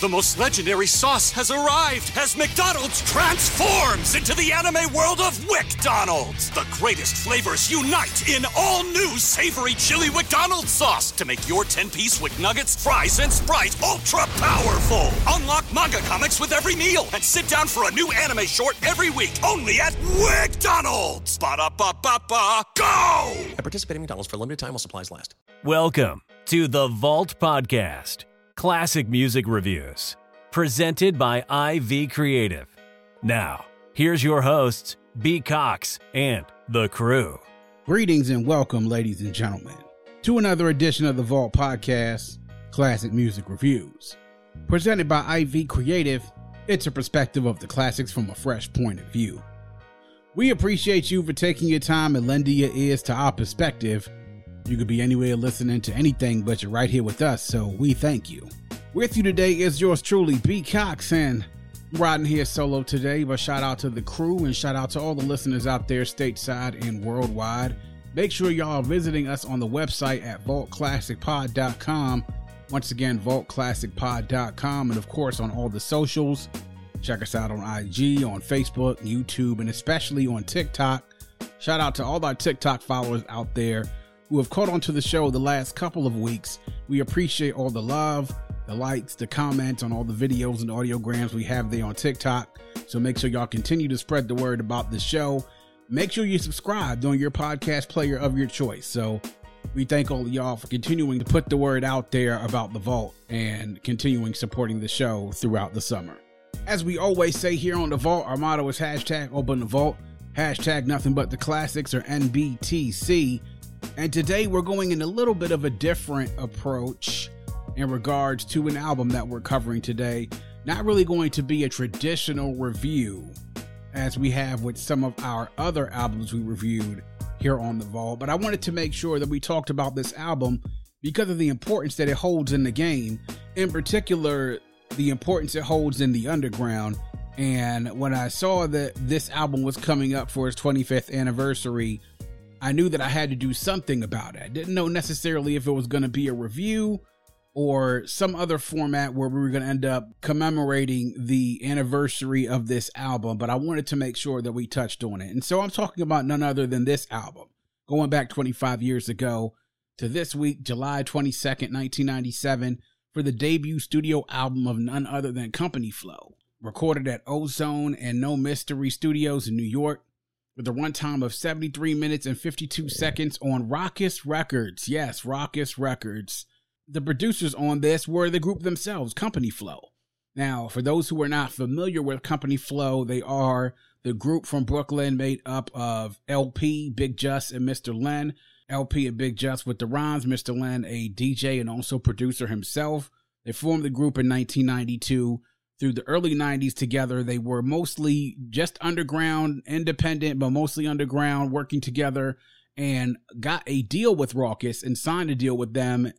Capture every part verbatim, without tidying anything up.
The most legendary sauce has arrived as McDonald's transforms into the anime world of WickDonald's. The greatest flavors unite in all new savory chili McDonald's sauce to make your ten-piece Wick Nuggets, fries, and Sprite ultra-powerful. Unlock manga comics with every meal and sit down for a new anime short every week only at WickDonald's. Ba-da-ba-ba-ba, go! And participate in McDonald's for a limited time while supplies last. Welcome to the Vault Podcast. Classic Music Reviews, presented by I V Creative. Now, here's your hosts, B. Cox and the crew. Greetings and welcome, ladies and gentlemen, to another edition of the Vault Podcast, Classic Music Reviews. Presented by I V Creative, it's a perspective of the classics from a fresh point of view. We appreciate you for taking your time and lending your ears to our perspective. You could be anywhere listening to anything, but you're right here with us, so we thank you. With you today is yours truly, B. Cox, and I'm riding here solo today, but shout out to the crew and shout out to all the listeners out there stateside and worldwide. Make sure y'all are visiting us on the website at vault classic pod dot com. Once again, vault classic pod dot com, and of course on all the socials. Check us out on I G, on Facebook, YouTube, and especially on TikTok. Shout out to all our TikTok followers out there who have caught on to the show the last couple of weeks. We appreciate all the love, the likes, the comments on all the videos and audiograms we have there on TikTok. So make sure y'all continue to spread the word about the show. Make sure you subscribe on your podcast player of your choice. So we thank all of y'all for continuing to put the word out there about the Vault and continuing supporting the show throughout the summer. As we always say here on the Vault, our motto is hashtag open the vault, hashtag nothing but the classics, or N B T C. And today we're going in a little bit of a different approach in regards to an album that we're covering today. Not really going to be a traditional review as we have with some of our other albums we reviewed here on the Vault, but I wanted to make sure that we talked about this album because of the importance that it holds in the game, in particular, the importance it holds in the underground. And when I saw that this album was coming up for its twenty-fifth anniversary, I knew that I had to do something about it. I didn't know necessarily if it was going to be a review or some other format where we were going to end up commemorating the anniversary of this album, but I wanted to make sure that we touched on it. And so I'm talking about none other than this album, going back twenty-five years ago to this week, July twenty-second, nineteen ninety-seven, for the debut studio album of none other than Company Flow, recorded at Ozone and No Mystery Studios in New York, with a runtime of seventy-three minutes and fifty-two seconds on Rawkus Records. Yes, Rawkus Records. The producers on this were the group themselves, Company Flow. Now, for those who are not familiar with Company Flow, they are the group from Brooklyn made up of El-P, Bigg Jus, and Mister Len. El-P and Bigg Jus with the rhymes, Mister Len, a D J and also producer himself. They formed the group in nineteen ninety-two. Through the early nineties together, they were mostly just underground, independent, but mostly underground, working together, and got a deal with Rawkus and signed a deal with them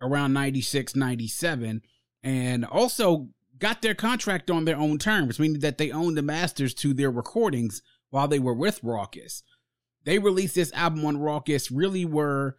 around ninety-six, ninety-seven, and also got their contract on their own terms, meaning that they owned the masters to their recordings while they were with Rawkus. They released this album on Rawkus, really were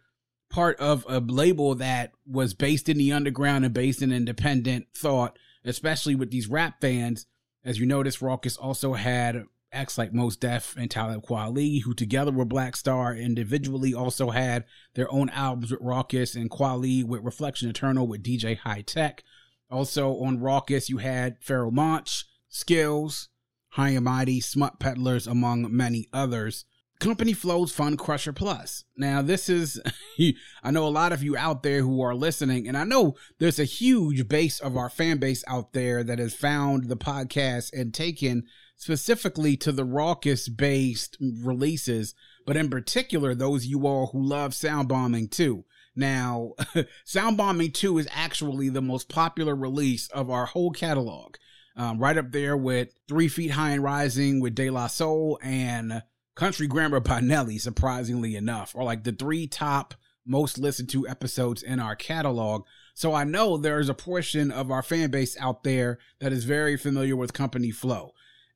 part of a label that was based in the underground and based in independent thought, especially with these rap fans. As you notice, Rawkus also had acts like Mos Def and Talib Kweli, who together were Black Star, individually also had their own albums with Rawkus and Kweli with Reflection Eternal with D J Hi-Tek. Also on Rawkus, you had Pharoahe Monch, Skills, High and Mighty, Smut Peddlers, among many others. Company Flow's Funcrusher Plus. Now, this is, I know a lot of you out there who are listening, and I know there's a huge base of our fan base out there that has found the podcast and taken specifically to the Rawkus-based releases, but in particular, those you all who love Sound Bombing two. Now, Sound Bombing two is actually the most popular release of our whole catalog, um, right up there with Three Feet High and Rising with De La Soul and Country Grammar by Nelly, surprisingly enough, are like the three top most listened to episodes in our catalog. So I know there's a portion of our fan base out there that is very familiar with Company Flow.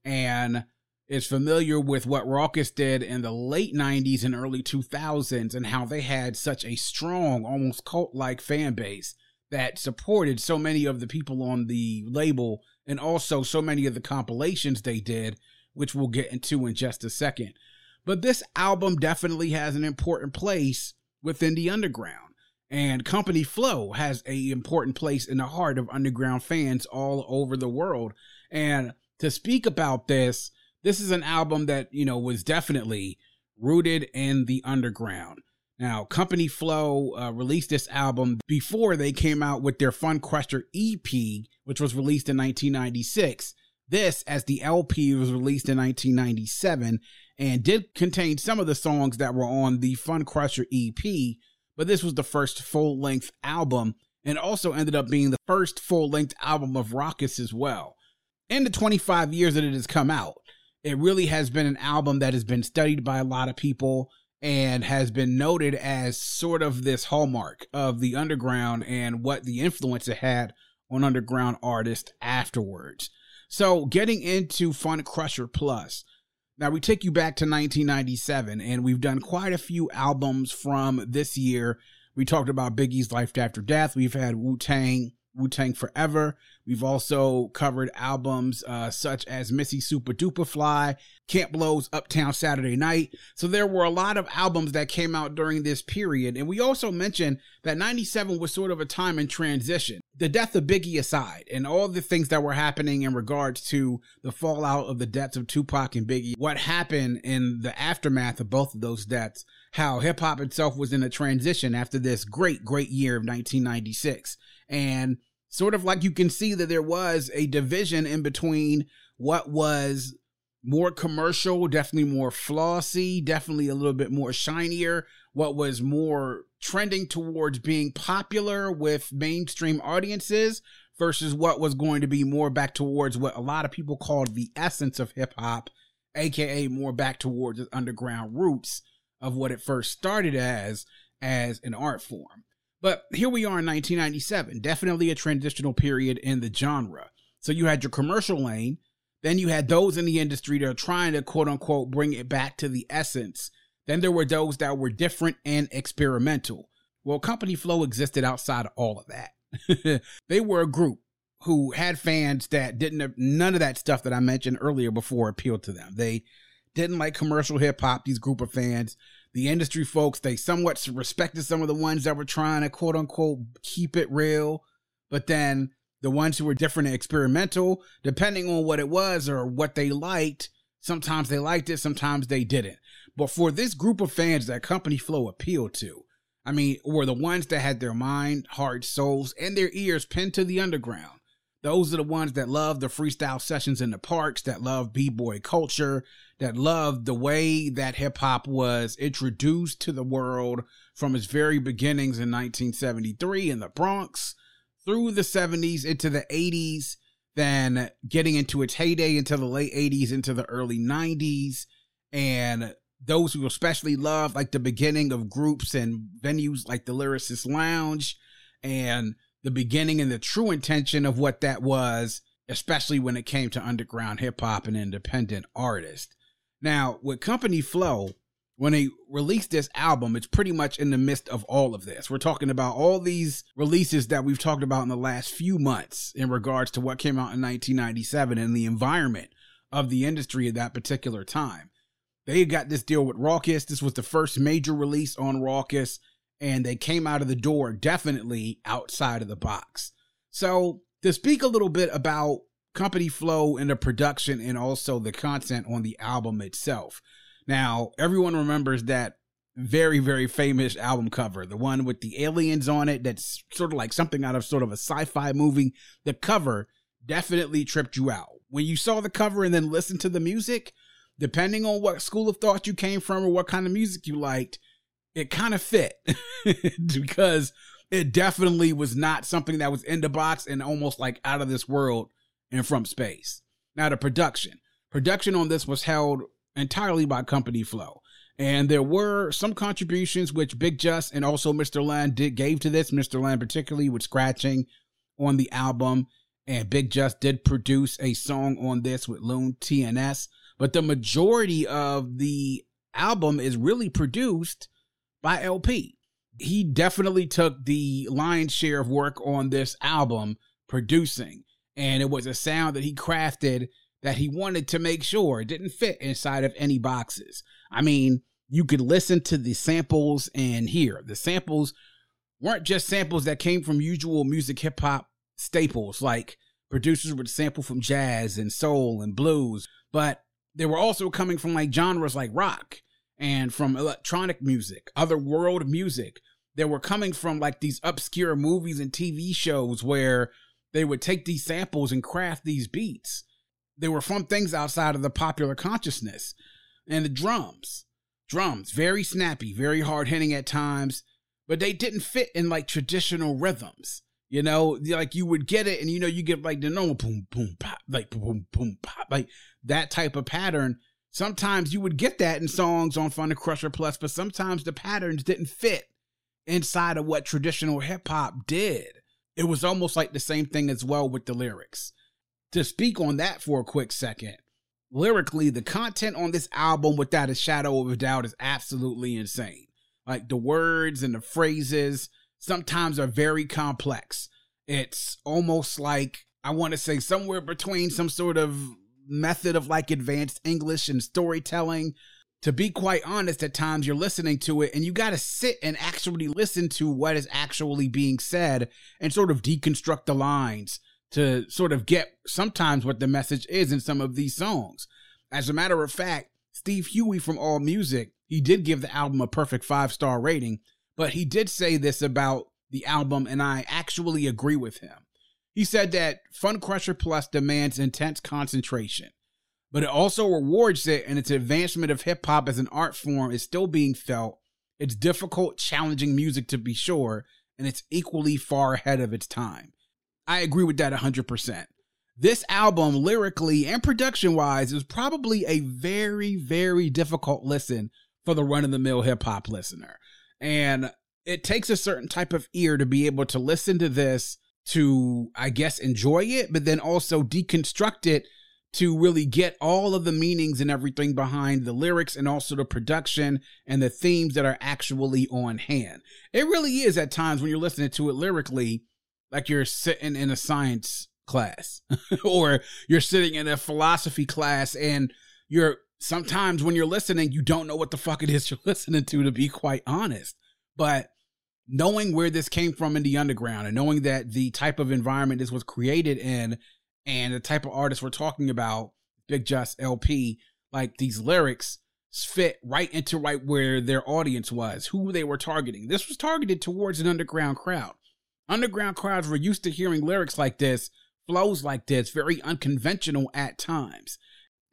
And is familiar with what Rawkus did in the late nineties and early two thousands and how they had such a strong, almost cult-like fan base that supported so many of the people on the label and also so many of the compilations they did, which we'll get into in just a second. But this album definitely has an important place within the underground, and Company Flow has an important place in the heart of underground fans all over the world. And to speak about this, this is an album that, you know, was definitely rooted in the underground. Now, Company Flow uh, released this album before they came out with their Funcrusher E P, which was released in nineteen ninety-six. This, as the L P, was released in nineteen ninety-seven and did contain some of the songs that were on the Funcrusher E P, but this was the first full-length album and also ended up being the first full-length album of Rawkus as well. In the twenty-five years that it has come out, it really has been an album that has been studied by a lot of people and has been noted as sort of this hallmark of the underground and what the influence it had on underground artists afterwards. So getting into Funcrusher Plus, now we take you back to nineteen ninety-seven, and we've done quite a few albums from this year. We talked about Biggie's Life After Death. We've had Wu-Tang, Wu-Tang Forever. We've also covered albums uh, such as Missy, Super Duper Fly, Camp Blow's Uptown Saturday Night. So there were a lot of albums that came out during this period. And we also mentioned that ninety-seven was sort of a time in transition. The death of Biggie aside, and all the things that were happening in regards to the fallout of the deaths of Tupac and Biggie, what happened in the aftermath of both of those deaths, how hip-hop itself was in a transition after this great, great year of nineteen ninety-six. And sort of like you can see that there was a division in between what was more commercial, definitely more flossy, definitely a little bit more shinier, what was more trending towards being popular with mainstream audiences versus what was going to be more back towards what a lot of people called the essence of hip hop, aka more back towards the underground roots of what it first started as, as an art form. But here we are in nineteen ninety-seven, definitely a transitional period in the genre. So you had your commercial lane, then you had those in the industry that are trying to, quote unquote, bring it back to the essence. Then there were those that were different and experimental. Well, Company Flow existed outside of all of that. They were a group who had fans that didn't have none of that stuff that I mentioned earlier before appealed to them. They didn't like commercial hip hop, these group of fans. The industry folks, they somewhat respected some of the ones that were trying to, quote unquote, keep it real. But then the ones who were different and experimental, depending on what it was or what they liked, sometimes they liked it, sometimes they didn't. But for this group of fans that Company Flow appealed to, I mean, were the ones that had their mind, heart, souls, and their ears pinned to the underground. Those are the ones that loved the freestyle sessions in the parks, that loved b-boy culture, that loved the way that hip-hop was introduced to the world from its very beginnings in nineteen seventy-three in the Bronx, through the seventies into the eighties, then getting into its heyday into the late eighties, into the early nineties, and those who especially love like the beginning of groups and venues like the Lyricist Lounge and the beginning and the true intention of what that was, especially when it came to underground hip hop and independent artists. Now with Company Flow, when they released this album, it's pretty much in the midst of all of this. We're talking about all these releases that we've talked about in the last few months in regards to what came out in nineteen ninety-seven and the environment of the industry at that particular time. They got this deal with Rawkus. This was the first major release on Rawkus, and they came out of the door definitely outside of the box. So to speak a little bit about Company Flow and the production and also the content on the album itself. Now, everyone remembers that very, very famous album cover, the one with the aliens on it that's sort of like something out of sort of a sci-fi movie. The cover definitely tripped you out. When you saw the cover and then listened to the music, depending on what school of thought you came from or what kind of music you liked, it kind of fit because it definitely was not something that was in the box and almost like out of this world and from space. Now the production. Production on this was held entirely by Company Flow. And there were some contributions which Bigg Jus and also Mister Len did gave to this. Mister Len particularly with scratching on the album. And Bigg Jus did produce a song on this with Loon T N S. But the majority of the album is really produced by El-P. He definitely took the lion's share of work on this album producing. And it was a sound that he crafted that he wanted to make sure it didn't fit inside of any boxes. I mean, you could listen to the samples and hear the samples weren't just samples that came from usual music hip hop staples, like producers would sample from jazz and soul and blues, but they were also coming from like genres like rock and from electronic music, other world music. They were coming from like these obscure movies and T V shows where they would take these samples and craft these beats. They were from things outside of the popular consciousness. And the drums, drums, very snappy, very hard hitting at times, but they didn't fit in like traditional rhythms. You know, like you would get it and, you know, you get like the normal boom, boom, pop, like boom, boom, pop, like that type of pattern. Sometimes you would get that in songs on Funcrusher Plus, but sometimes the patterns didn't fit inside of what traditional hip hop did. It was almost like the same thing as well with the lyrics. To speak on that for a quick second, lyrically, the content on this album, without a shadow of a doubt, is absolutely insane. Like the words and the phrases sometimes are very complex. It's almost like, I want to say somewhere between some sort of method of like advanced English and storytelling. To be quite honest, at times you're listening to it and you got to sit and actually listen to what is actually being said and sort of deconstruct the lines to sort of get sometimes what the message is in some of these songs. As a matter of fact, Steve Huey from All Music, he did give the album a perfect five-star rating, but he did say this about the album, and I actually agree with him. He said that Funcrusher Plus demands intense concentration, but it also rewards it, and its advancement of hip-hop as an art form is still being felt. It's difficult, challenging music to be sure, and it's equally far ahead of its time. I agree with that one hundred percent. This album, lyrically and production-wise, is probably a very, very difficult listen for the run-of-the-mill hip-hop listener. And it takes a certain type of ear to be able to listen to this to, I guess, enjoy it, but then also deconstruct it to really get all of the meanings and everything behind the lyrics and also the production and the themes that are actually on hand. It really is at times when you're listening to it lyrically, like you're sitting in a science class or you're sitting in a philosophy class, and you're sometimes when you're listening, you don't know what the fuck it is you're listening to, to be quite honest. But knowing where this came from in the underground and knowing that the type of environment this was created in and the type of artists we're talking about, Bigg Jus, El-P, like these lyrics fit right into right where their audience was, who they were targeting. This was targeted towards an underground crowd. Underground crowds were used to hearing lyrics like this, flows like this, very unconventional at times.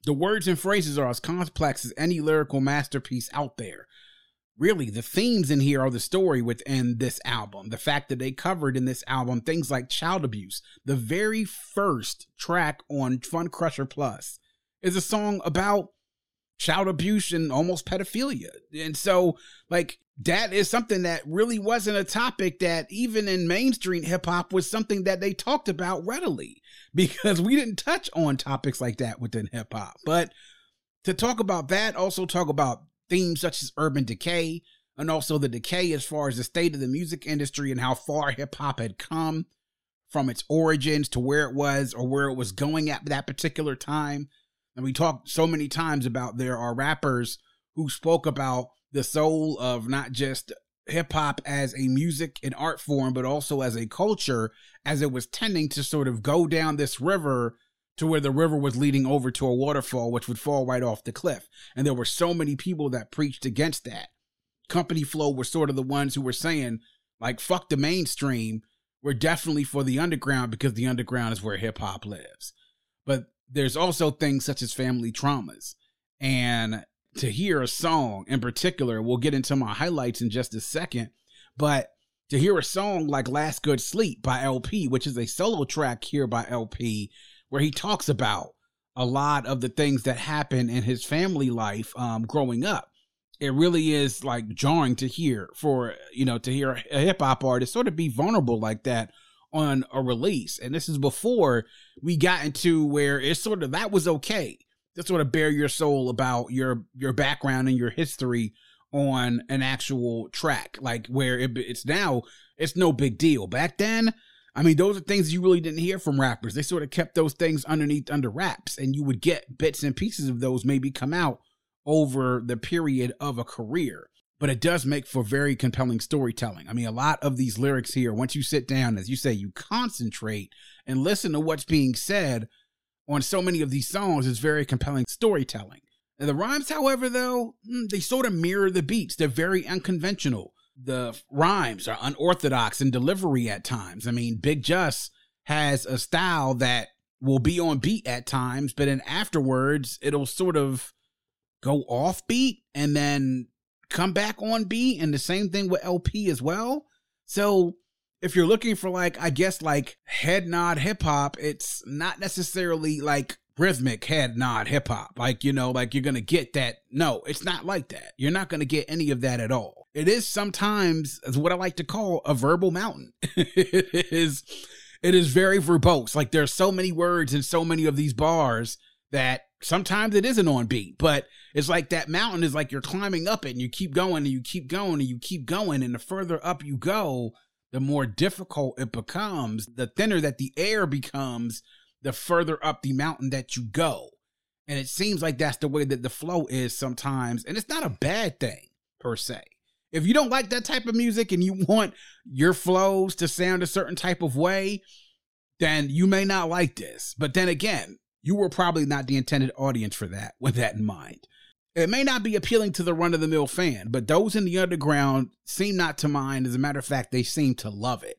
The words and phrases are as complex as any lyrical masterpiece out there. Really, the themes in here are the story within this album. The fact that they covered in this album things like child abuse. The very first track on Funcrusher Plus is a song about child abuse and almost pedophilia. And so, like, that is something that really wasn't a topic that even in mainstream hip hop was something that they talked about readily, because we didn't touch on topics like that within hip hop. But to talk about that, also talk about themes such as urban decay and also the decay as far as the state of the music industry and how far hip hop had come from its origins to where it was or where it was going at that particular time. And we talked so many times about there are rappers who spoke about the soul of not just hip hop as a music and art form, but also as a culture, as it was tending to sort of go down this river to where the river was leading over to a waterfall, which would fall right off the cliff. And there were so many people that preached against that. Company Flow were sort of the ones who were saying, like, fuck the mainstream. We're definitely for the underground, because the underground is where hip hop lives. But there's also things such as family traumas, and to hear a song in particular, we'll get into my highlights in just a second, but to hear a song like Last Good Sleep by El-P, which is a solo track here by El-P, where he talks about a lot of the things that happened in his family life um, growing up. It really is like jarring to hear for, you know, to hear a hip hop artist sort of be vulnerable like that on a release. And this is before we got into where it's sort of, that was okay. to sort of bare your soul about your your background and your history on an actual track, like where it, it's now, it's no big deal. Back then, I mean, those are things you really didn't hear from rappers. They sort of kept those things underneath under wraps, and you would get bits and pieces of those maybe come out over the period of a career. But it does make for very compelling storytelling. I mean, a lot of these lyrics here, once you sit down, as you say, you concentrate and listen to what's being said on so many of these songs, is very compelling storytelling. And the rhymes, however, though, they sort of mirror the beats. They're very unconventional. The rhymes are unorthodox in delivery at times. I mean, Bigg Jus has a style that will be on beat at times, but then afterwards, it'll sort of go off beat and then come back on beat. And the same thing with El-P as well. So if you're looking for, like, I guess, like head nod hip hop, it's not necessarily like rhythmic head nod hip hop. Like, you know, like you're going to get that. No, it's not like that. You're not going to get any of that at all. It is sometimes what I like to call a verbal mountain. It is, it is very verbose. Like, there's so many words in so many of these bars that sometimes it isn't on beat, but it's like that mountain is like you're climbing up it and you keep going and you keep going and you keep going. And the further up you go, the more difficult it becomes, the thinner that the air becomes, the further up the mountain that you go. And it seems like that's the way that the flow is sometimes. And it's not a bad thing per se. If you don't like that type of music and you want your flows to sound a certain type of way, then you may not like this. But then again, you were probably not the intended audience for that. With that in mind, it may not be appealing to the run-of-the-mill fan, but those in the underground seem not to mind. As a matter of fact, they seem to love it.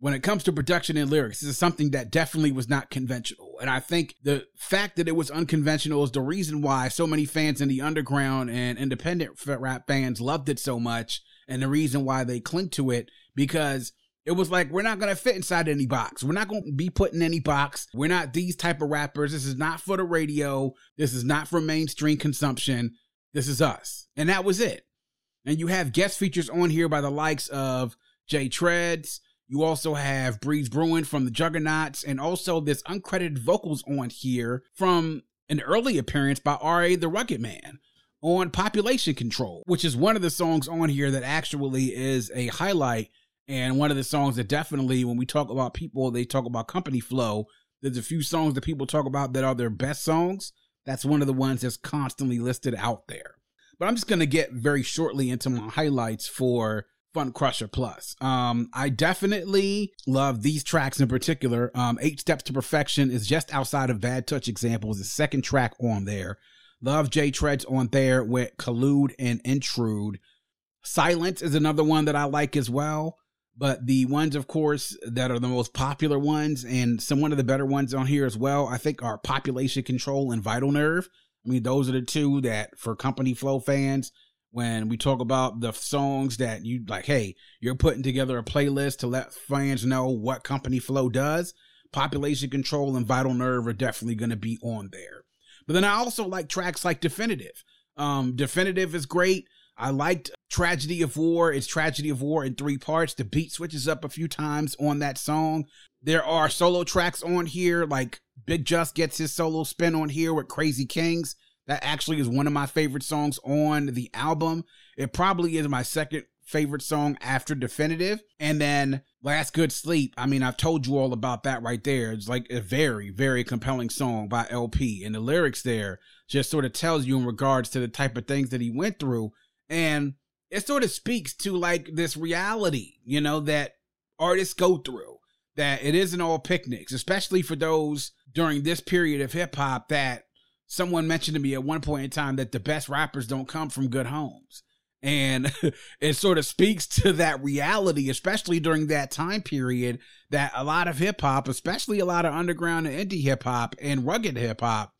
When it comes to production and lyrics, this is something that definitely was not conventional. And I think the fact that it was unconventional is the reason why so many fans in the underground and independent rap fans loved it so much, and the reason why they cling to it, because it was like, we're not going to fit inside any box. We're not going to be put in any box. We're not these type of rappers. This is not for the radio. This is not for mainstream consumption. This is us. And that was it. And you have guest features on here by the likes of Jay Treads. You also have Breeze Bruin from the Juggernauts. And also this uncredited vocals on here from an early appearance by R A the Rugged Man on Population Control, which is one of the songs on here that actually is a highlight. And one of the songs that definitely, when we talk about people, they talk about Company Flow. There's a few songs that people talk about that are their best songs. That's one of the ones that's constantly listed out there. But I'm just going to get very shortly into my highlights for Funcrusher Plus. Um, I definitely love these tracks in particular. Um, Eight Steps to Perfection is just outside of Bad Touch Examples, the second track on there. Love Jay Treads on there with Collude and Intrude. Silence is another one that I like as well. But the ones, of course, that are the most popular ones and some one of the better ones on here as well, I think, are Population Control and Vital Nerve. I mean, those are the two that for Company Flow fans, when we talk about the songs that you like, hey, you're putting together a playlist to let fans know what Company Flow does. Population Control and Vital Nerve are definitely going to be on there. But then I also like tracks like Definitive. Um, Definitive is great. I liked Tragedy of War. It's Tragedy of War in three parts. The beat switches up a few times on that song. There are solo tracks on here, like Bigg Jus gets his solo spin on here with Crazy Kings. That actually is one of my favorite songs on the album. It probably is my second favorite song after Definitive. And then Last Good Sleep. I mean, I've told you all about that right there. It's like a very, very compelling song by El-P. And the lyrics there just sort of tells you in regards to the type of things that he went through. And it sort of speaks to like this reality, you know, that artists go through, that it isn't all picnics, especially for those during this period of hip hop that someone mentioned to me at one point in time that the best rappers don't come from good homes. And it sort of speaks to that reality, especially during that time period, that a lot of hip hop, especially a lot of underground and indie hip hop and rugged hip hop,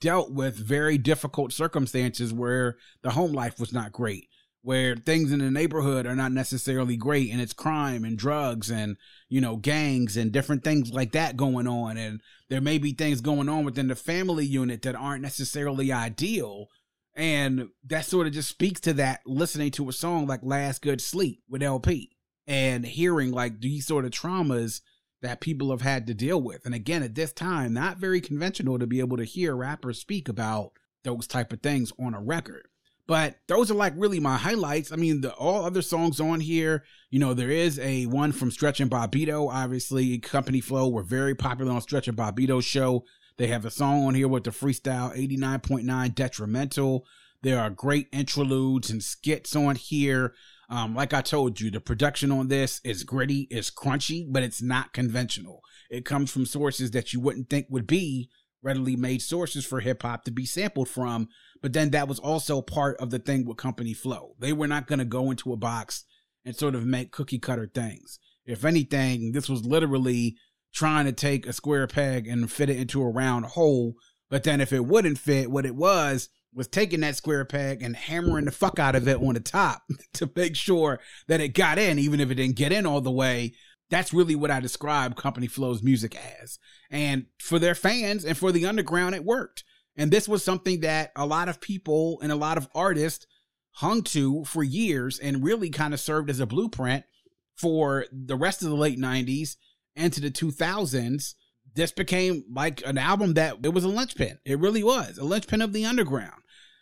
dealt with very difficult circumstances where the home life was not great, where things in the neighborhood are not necessarily great, and it's crime and drugs and, you know, gangs and different things like that going on. And there may be things going on within the family unit that aren't necessarily ideal. And that sort of just speaks to that, listening to a song like Last Good Sleep with El-P and hearing like these sort of traumas that people have had to deal with. And again, at this time, not very conventional to be able to hear rappers speak about those type of things on a record. But those are like really my highlights. I mean, the all other songs on here, you know, there is a one from Stretch and Bobbito. Obviously, Company Flow were very popular on Stretch and Bobbito's show. They have a song on here with the freestyle eighty-nine point nine Detrimental. There are great interludes and skits on here. Um, like I told you, the production on this is gritty, it's crunchy, but it's not conventional. It comes from sources that you wouldn't think would be readily made sources for hip hop to be sampled from. But then that was also part of the thing with Company Flow. They were not going to go into a box and sort of make cookie cutter things. If anything, this was literally trying to take a square peg and fit it into a round hole. But then if it wouldn't fit, what it was was taking that square peg and hammering the fuck out of it on the top to make sure that it got in, even if it didn't get in all the way. That's really what I describe Company Flow's music as. And for their fans and for the underground, it worked. And this was something that a lot of people and a lot of artists hung to for years and really kind of served as a blueprint for the rest of the late nineties into the two thousands. This became like an album that it was a linchpin. It really was a linchpin of the underground.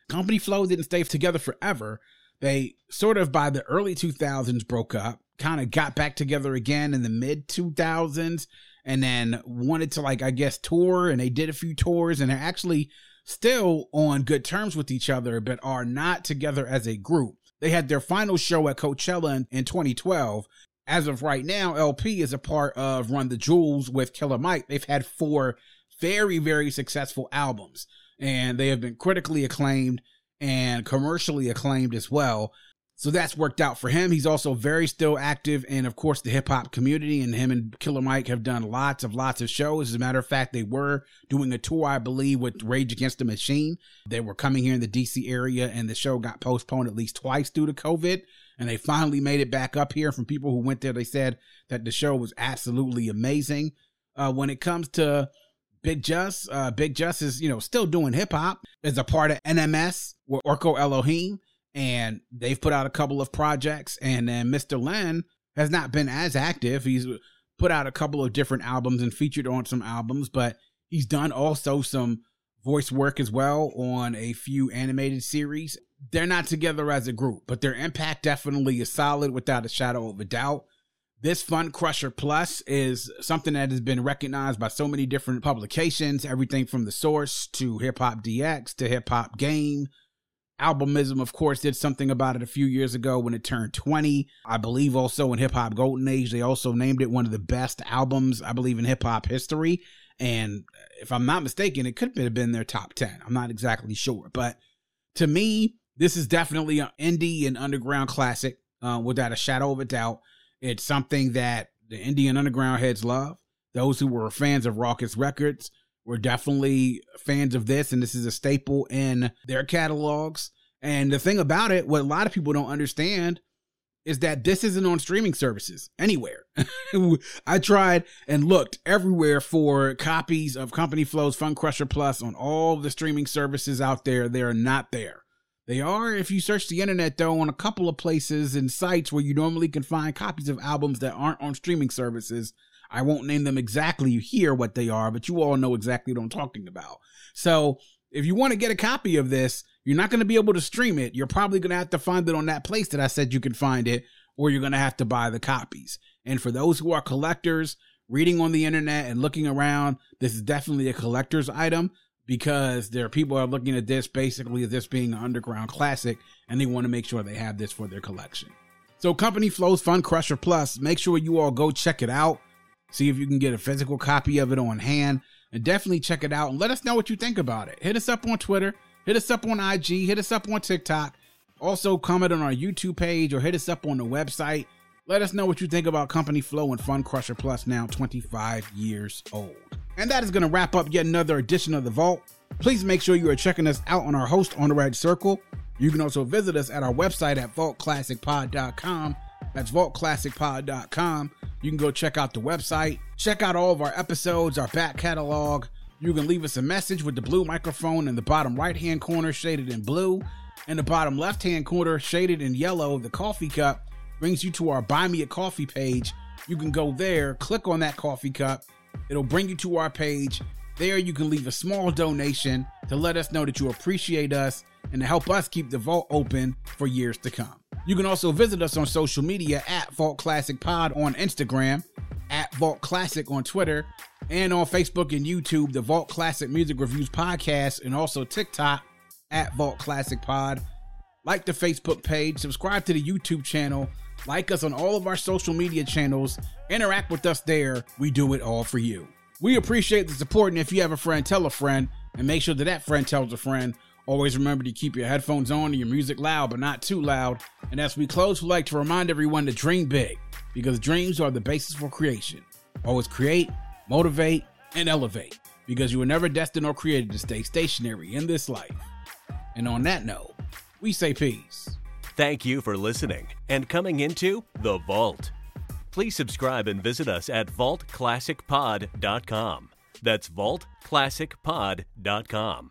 Company Flow didn't stay together forever. They sort of by the early two thousands broke up, kind of got back together again in the mid two thousands, and then wanted to, like, I guess, tour, and they did a few tours, and they're actually still on good terms with each other, but are not together as a group. They had their final show at Coachella in, in twenty twelve. As of right now, El-P is a part of Run the Jewels with Killer Mike. They've had four very, very successful albums, and they have been critically acclaimed and commercially acclaimed as well. So that's worked out for him. He's also very still active in, of course, the hip-hop community, and him and Killer Mike have done lots of lots of shows. As a matter of fact, they were doing a tour, I believe, with Rage Against the Machine. They were coming here in the D C area, and the show got postponed at least twice due to COVID, and they finally made it back up here. From people who went there, they said that the show was absolutely amazing. Uh, when it comes to Bigg Jus, uh, Bigg Jus is, you know, still doing hip-hop, is a part of N M S with Orko Elohim, and they've put out a couple of projects. And then Mister Len has not been as active. He's put out a couple of different albums and featured on some albums, but he's done also some voice work as well on a few animated series. They're not together as a group, but their impact definitely is solid without a shadow of a doubt. This Funcrusher Plus is something that has been recognized by so many different publications, everything from The Source to Hip Hop D X to Hip Hop Game. Albumism, of course, did something about it a few years ago when it turned twenty. I believe also in Hip Hop Golden Age, they also named it one of the best albums, I believe, in hip hop history. And if I'm not mistaken, it could have been their top ten. I'm not exactly sure. But to me, this is definitely an indie and underground classic uh, without a shadow of a doubt. It's something that the indie and underground heads love. Those who were fans of Rawkus Records were definitely fans of this, and this is a staple in their catalogs. And the thing about it, what a lot of people don't understand, is that this isn't on streaming services anywhere. I tried and looked everywhere for copies of Company Flow's Funcrusher Plus on all the streaming services out there. They are not there. They are, if you search the internet, though, on a couple of places and sites where you normally can find copies of albums that aren't on streaming services. I won't name them exactly. You hear what they are, but you all know exactly what I'm talking about. So if you want to get a copy of this, you're not going to be able to stream it. You're probably going to have to find it on that place that I said you can find it, or you're going to have to buy the copies. And for those who are collectors, reading on the internet and looking around, this is definitely a collector's item, because there are people who are looking at this basically as this being an underground classic, and they want to make sure they have this for their collection. So Company Flow's Funcrusher Plus, make sure you all go check it out. See if you can get a physical copy of it on hand, and definitely check it out and let us know what you think about it. Hit us up on Twitter, hit us up on I G, hit us up on TikTok. Also comment on our YouTube page or hit us up on the website. Let us know what you think about Company Flow and Funcrusher Plus, now twenty-five years old. And that is going to wrap up yet another edition of The Vault. Please make sure you are checking us out on our host On The Right Circle. You can also visit us at our website at vault classic pod dot com. That's vault classic pod dot com. You can go check out the website, check out all of our episodes, our back catalog. You can leave us a message with the blue microphone in the bottom right-hand corner shaded in blue, and the bottom left-hand corner shaded in yellow. The coffee cup brings you to our Buy Me a Coffee page, you can go there, click on that coffee cup. It'll bring you to our page. There you can leave a small donation to let us know that you appreciate us and to help us keep the vault open for years to come. You can also visit us on social media at Vault Classic Pod on Instagram, at Vault Classic on Twitter, and on Facebook and YouTube, the Vault Classic Music Reviews Podcast, and also TikTok at Vault Classic Pod. Like the Facebook page, subscribe to the YouTube channel, like us on all of our social media channels, interact with us there. We do it all for you. We appreciate the support, and if you have a friend, tell a friend, and make sure that that friend tells a friend. Always remember to keep your headphones on and your music loud, but not too loud. And as we close, we like to remind everyone to dream big, because dreams are the basis for creation. Always create, motivate, and elevate, because you were never destined or created to stay stationary in this life. And on that note, we say peace. Thank you for listening and coming into The Vault. Please subscribe and visit us at vault classic pod dot com. That's vault classic pod dot com.